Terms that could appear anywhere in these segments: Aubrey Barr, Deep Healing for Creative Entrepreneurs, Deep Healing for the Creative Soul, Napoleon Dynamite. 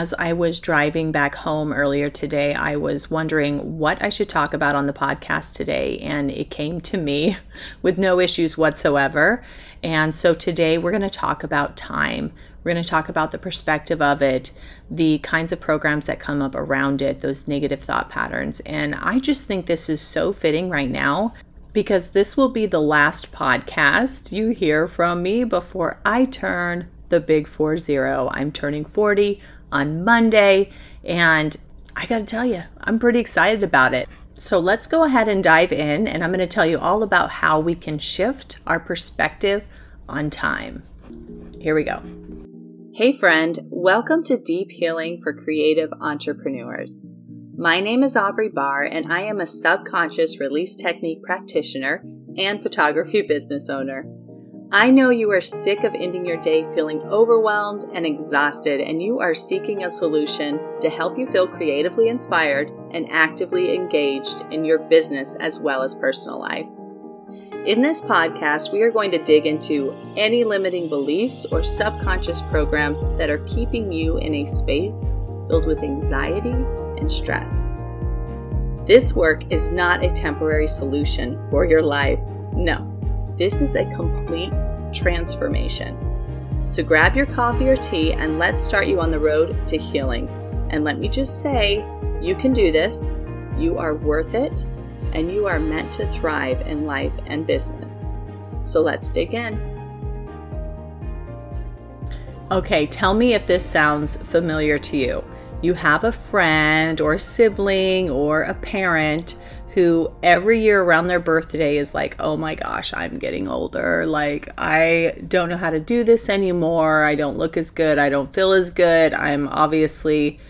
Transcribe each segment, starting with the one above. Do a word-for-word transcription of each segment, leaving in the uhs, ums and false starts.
as I was driving back home earlier today, I was wondering what I should talk about on the podcast today, and it came to me with no issues whatsoever. And so today we're going to talk about time. We're going to talk about the perspective of it, the kinds of programs that come up around it, those negative thought patterns. And I just think this is so fitting right now, because this will be the last podcast you hear from me before I turn the big four zero. I'm turning forty on Monday, and I got to tell you, I'm pretty excited about it. So let's go ahead and dive in, and I'm going to tell you all about how we can shift our perspective on time. Here we go. Hey friend, welcome to Deep Healing for Creative Entrepreneurs. My name is Aubrey Barr, and I am a subconscious release technique practitioner and photography business owner. I know you are sick of ending your day feeling overwhelmed and exhausted, and you are seeking a solution to help you feel creatively inspired and actively engaged in your business as well as personal life. In this podcast, we are going to dig into any limiting beliefs or subconscious programs that are keeping you in a space filled with anxiety and stress. This work is not a temporary solution for your life. No, this is a complete transformation. So grab your coffee or tea and let's start you on the road to healing. And let me just say, you can do this. You are worth it, and you are meant to thrive in life and business. So let's dig in. Okay, tell me if this sounds familiar to you. You have a friend or a sibling or a parent who every year around their birthday is like, oh my gosh, I'm getting older. Like, I don't know how to do this anymore. I don't look as good. I don't feel as good. I'm obviously,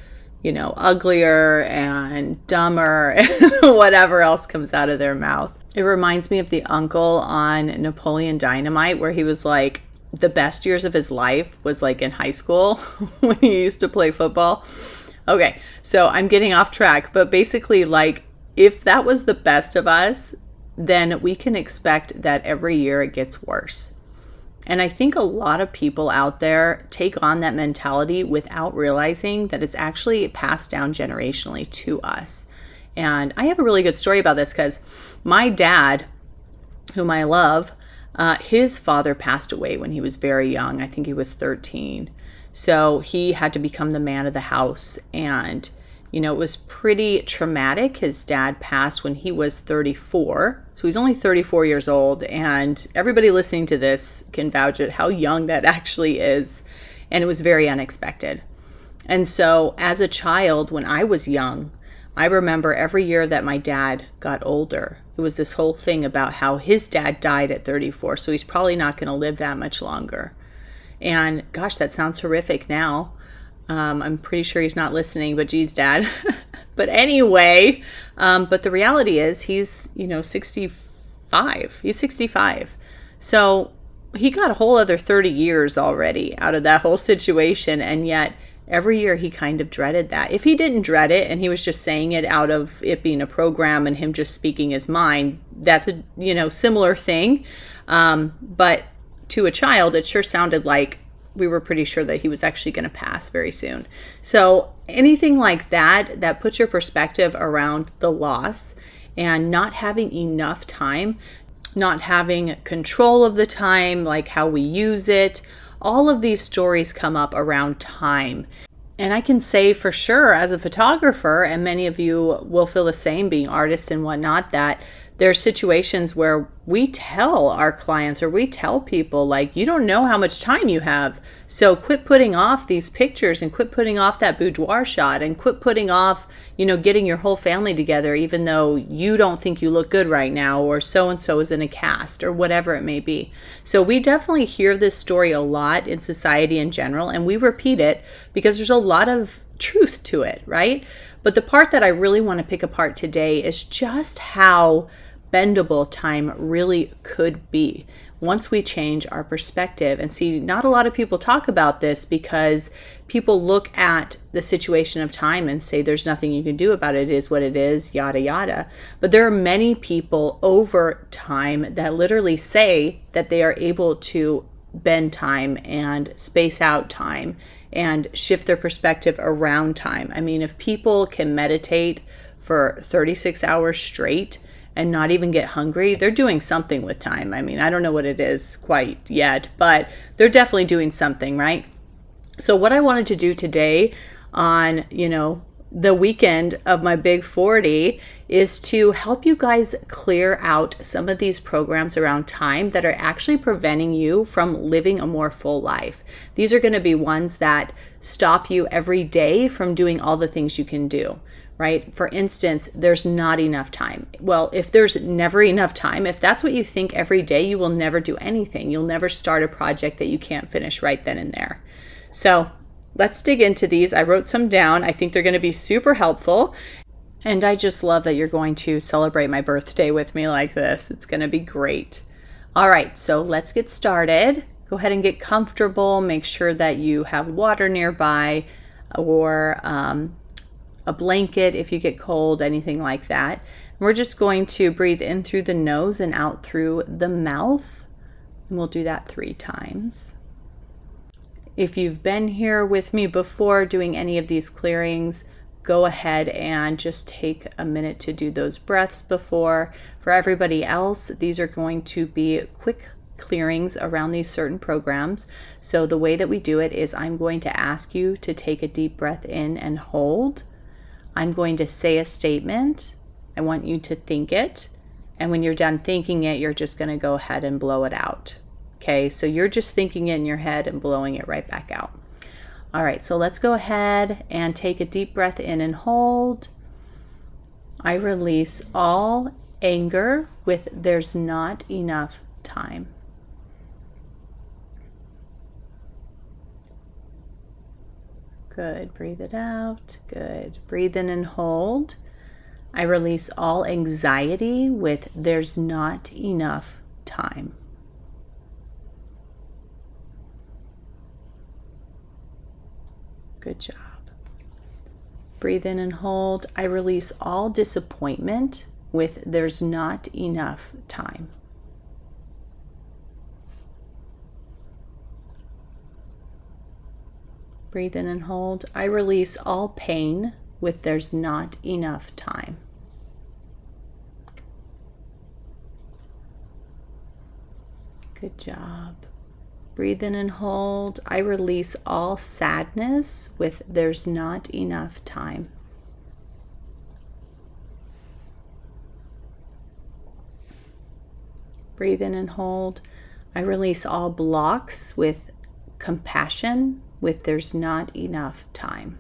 you know, uglier and dumber and whatever else comes out of their mouth. It reminds me of the uncle on Napoleon Dynamite, where he was like, the best years of his life was like in high school when he used to play football. Okay, so I'm getting off track, but basically, like, if that was the best of us, then we can expect that every year it gets worse. And I think a lot of people out there take on that mentality without realizing that it's actually passed down generationally to us. And I have a really good story about this, because my dad, whom I love, Uh, his father passed away when he was very young. I think he was thirteen. So he had to become the man of the house. And, you know, it was pretty traumatic. His dad passed when he was thirty-four. So he's only thirty-four years old. And everybody listening to this can vouch at how young that actually is. And it was very unexpected. And so as a child, when I was young, I remember every year that my dad got older, it was this whole thing about how his dad died at thirty-four, so he's probably not going to live that much longer. And gosh, that sounds horrific now. Um, I'm pretty sure he's not listening, but geez, Dad. But anyway, um, but the reality is he's, you know, sixty-five. He's sixty-five. So he got a whole other thirty years already out of that whole situation, and yet every year he kind of dreaded that. If he didn't dread it and he was just saying it out of it being a program and him just speaking his mind, that's a, you know, similar thing. Um, but to a child, it sure sounded like we were pretty sure that he was actually going to pass very soon. So anything like that, that puts your perspective around the loss and not having enough time, not having control of the time, like how we use it. All of these stories come up around time. And I can say for sure as a photographer, and many of you will feel the same being artists and whatnot, that there are situations where we tell our clients or we tell people, like, you don't know how much time you have. So quit putting off these pictures and quit putting off that boudoir shot and quit putting off, you know, getting your whole family together, even though you don't think you look good right now, or so-and-so is in a cast or whatever it may be. So we definitely hear this story a lot in society in general, and we repeat it because there's a lot of truth to it, right? But the part that I really want to pick apart today is just how bendable time really could be once we change our perspective. And see, not a lot of people talk about this because people look at the situation of time and say there's nothing you can do about it. It is what it is, yada, yada. But there are many people over time that literally say that they are able to bend time and space out time and shift their perspective around time. I mean, if people can meditate for thirty-six hours straight and not even get hungry, they're doing something with time. I mean, I don't know what it is quite yet, but they're definitely doing something, right? So what I wanted to do today on, you know, the weekend of my big forty is to help you guys clear out some of these programs around time that are actually preventing you from living a more full life. These are going to be ones that stop you every day from doing all the things you can do, right? For instance, there's not enough time. Well, if there's never enough time, if that's what you think every day, you will never do anything. You'll never start a project that you can't finish right then and there. So let's dig into these. I wrote some down. I think they're going to be super helpful. And I just love that you're going to celebrate my birthday with me like this. It's going to be great. All right, so let's get started. Go ahead and get comfortable. Make sure that you have water nearby or um, a blanket if you get cold, anything like that. We're just going to breathe in through the nose and out through the mouth. And we'll do that three times. If you've been here with me before doing any of these clearings, go ahead and just take a minute to do those breaths before. For everybody else, these are going to be quick clearings around these certain programs. So the way that we do it is I'm going to ask you to take a deep breath in and hold. I'm going to say a statement. I want you to think it. And when you're done thinking it, you're just going to go ahead and blow it out. Okay, so you're just thinking it in your head and blowing it right back out. All right, so let's go ahead and take a deep breath in and hold. I release all anger with there's not enough time. Good, breathe it out. Good, breathe in and hold. I release all anxiety with there's not enough time. Good job. Breathe in and hold. I release all disappointment with there's not enough time. Breathe in and hold. I release all pain with there's not enough time. Good job. Breathe in and hold. I release all sadness with there's not enough time. Breathe in and hold. I release all blocks with compassion with there's not enough time.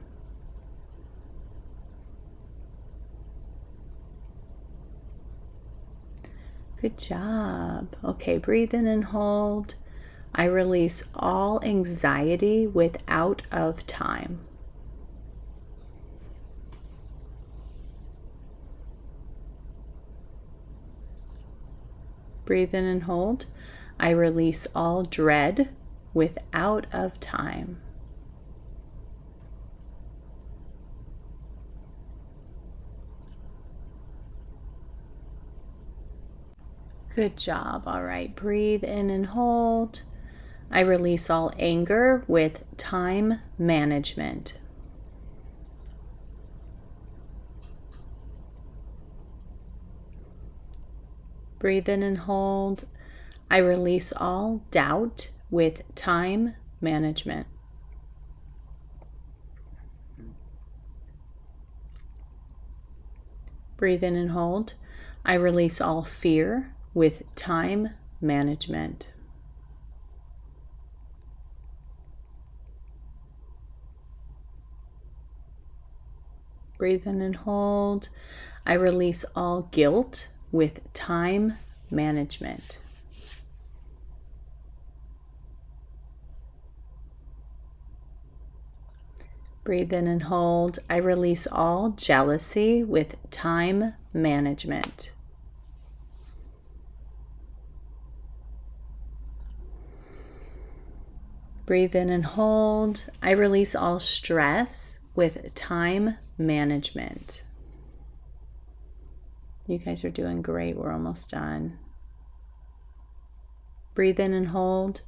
Good job. Okay, breathe in and hold. I release all anxiety with out of time. Breathe in and hold. I release all dread with out of time. Good job. All right, breathe in and hold. I release all anger with time management. Breathe in and hold. I release all doubt with time management. Breathe in and hold. I release all fear with time management. Breathe in and hold. I release all guilt with time management. Breathe in and hold. I release all jealousy with time management. Breathe in and hold. I release all stress with time management. You guys are doing great. We're almost done. Breathe in and hold.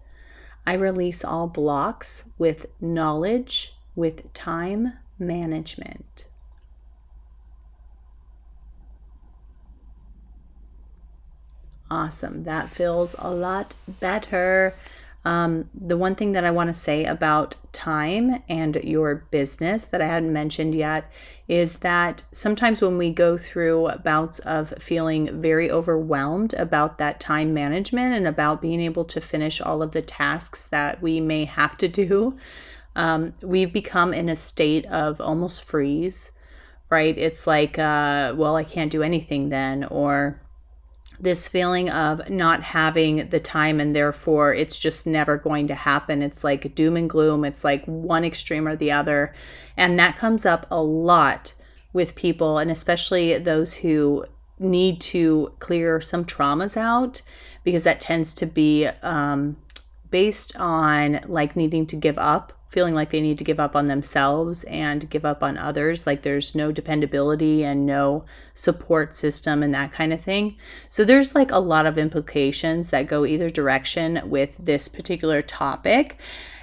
I release all blocks with knowledge, with time management. Awesome. That feels a lot better. Um, the one thing that I want to say about time and your business that I hadn't mentioned yet is that sometimes when we go through bouts of feeling very overwhelmed about that time management and about being able to finish all of the tasks that we may have to do, um, we become in a state of almost freeze, right? It's like, uh, well, I can't do anything then, or this feeling of not having the time and therefore it's just never going to happen. It's like doom and gloom. It's like one extreme or the other. And that comes up a lot with people, and especially those who need to clear some traumas out, because that tends to be um, based on like needing to give up, feeling like they need to give up on themselves and give up on others, like there's no dependability and no support system and that kind of thing. So there's like a lot of implications that go either direction with this particular topic.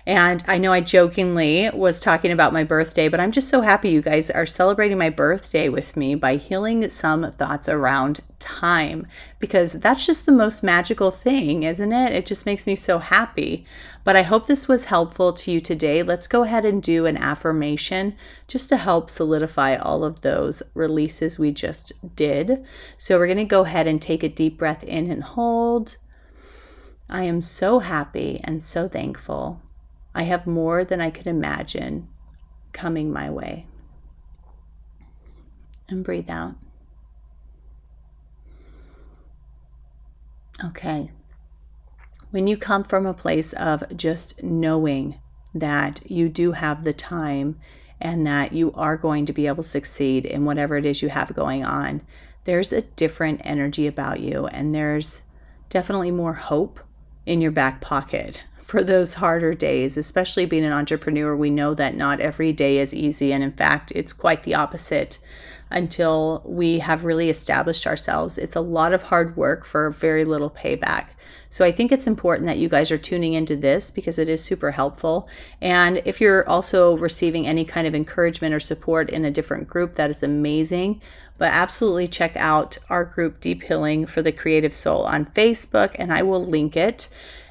And I know I jokingly was talking about my birthday, but I'm just so happy you guys are celebrating my birthday with me by healing some thoughts around time, because that's just the most magical thing, isn't it? It just makes me so happy. But I hope this was helpful to you today. Let's go ahead and do an affirmation just to help solidify all of those releases we just did. So we're going to go ahead and take a deep breath in and hold. I am so happy and so thankful. I have more than I could imagine coming my way. And breathe out. Okay. When you come from a place of just knowing that you do have the time and that you are going to be able to succeed in whatever it is you have going on, there's a different energy about you, and there's definitely more hope in your back pocket for those harder days. Especially being an entrepreneur, we know that not every day is easy, and in fact it's quite the opposite. Until we have really established ourselves, it's a lot of hard work for very little payback. So I think it's important that you guys are tuning into this, because it is super helpful. And if you're also receiving any kind of encouragement or support in a different group, that is amazing. But absolutely check out our group, Deep Healing for the Creative Soul, on Facebook, and I will link it.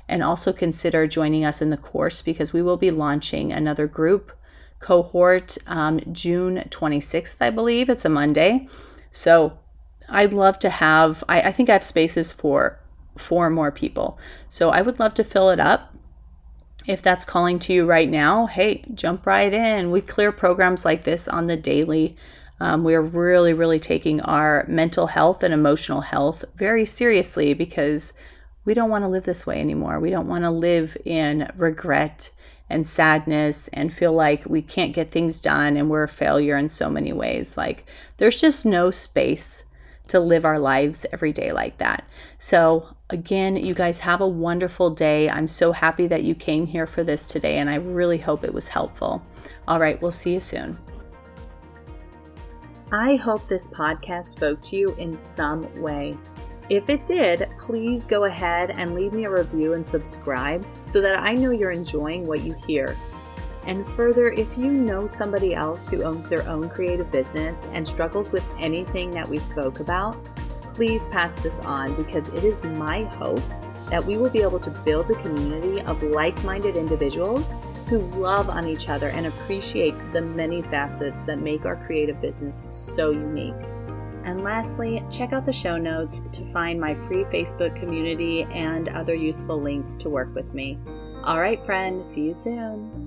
And also consider joining us in the course, because we will be launching another group cohort um, June twenty-sixth, I believe. It's a Monday. So I'd love to have, I, I think I have spaces for four more people. So I would love to fill it up. If that's calling to you right now, hey, jump right in. We clear programs like this on the daily. Um, we are really, really taking our mental health and emotional health very seriously, because we don't want to live this way anymore. We don't want to live in regret and sadness and feel like we can't get things done and we're a failure in so many ways. Like, there's just no space to live our lives every day like that. So again, you guys have a wonderful day. I'm so happy that you came here for this today, and I really hope it was helpful. All right, we'll see you soon. I hope this podcast spoke to you in some way. If it did, please go ahead and leave me a review and subscribe so that I know you're enjoying what you hear. And further, if you know somebody else who owns their own creative business and struggles with anything that we spoke about, please pass this on, because it is my hope that we will be able to build a community of like-minded individuals who love on each other and appreciate the many facets that make our creative business so unique. And lastly, check out the show notes to find my free Facebook community and other useful links to work with me. All right, friend, see you soon.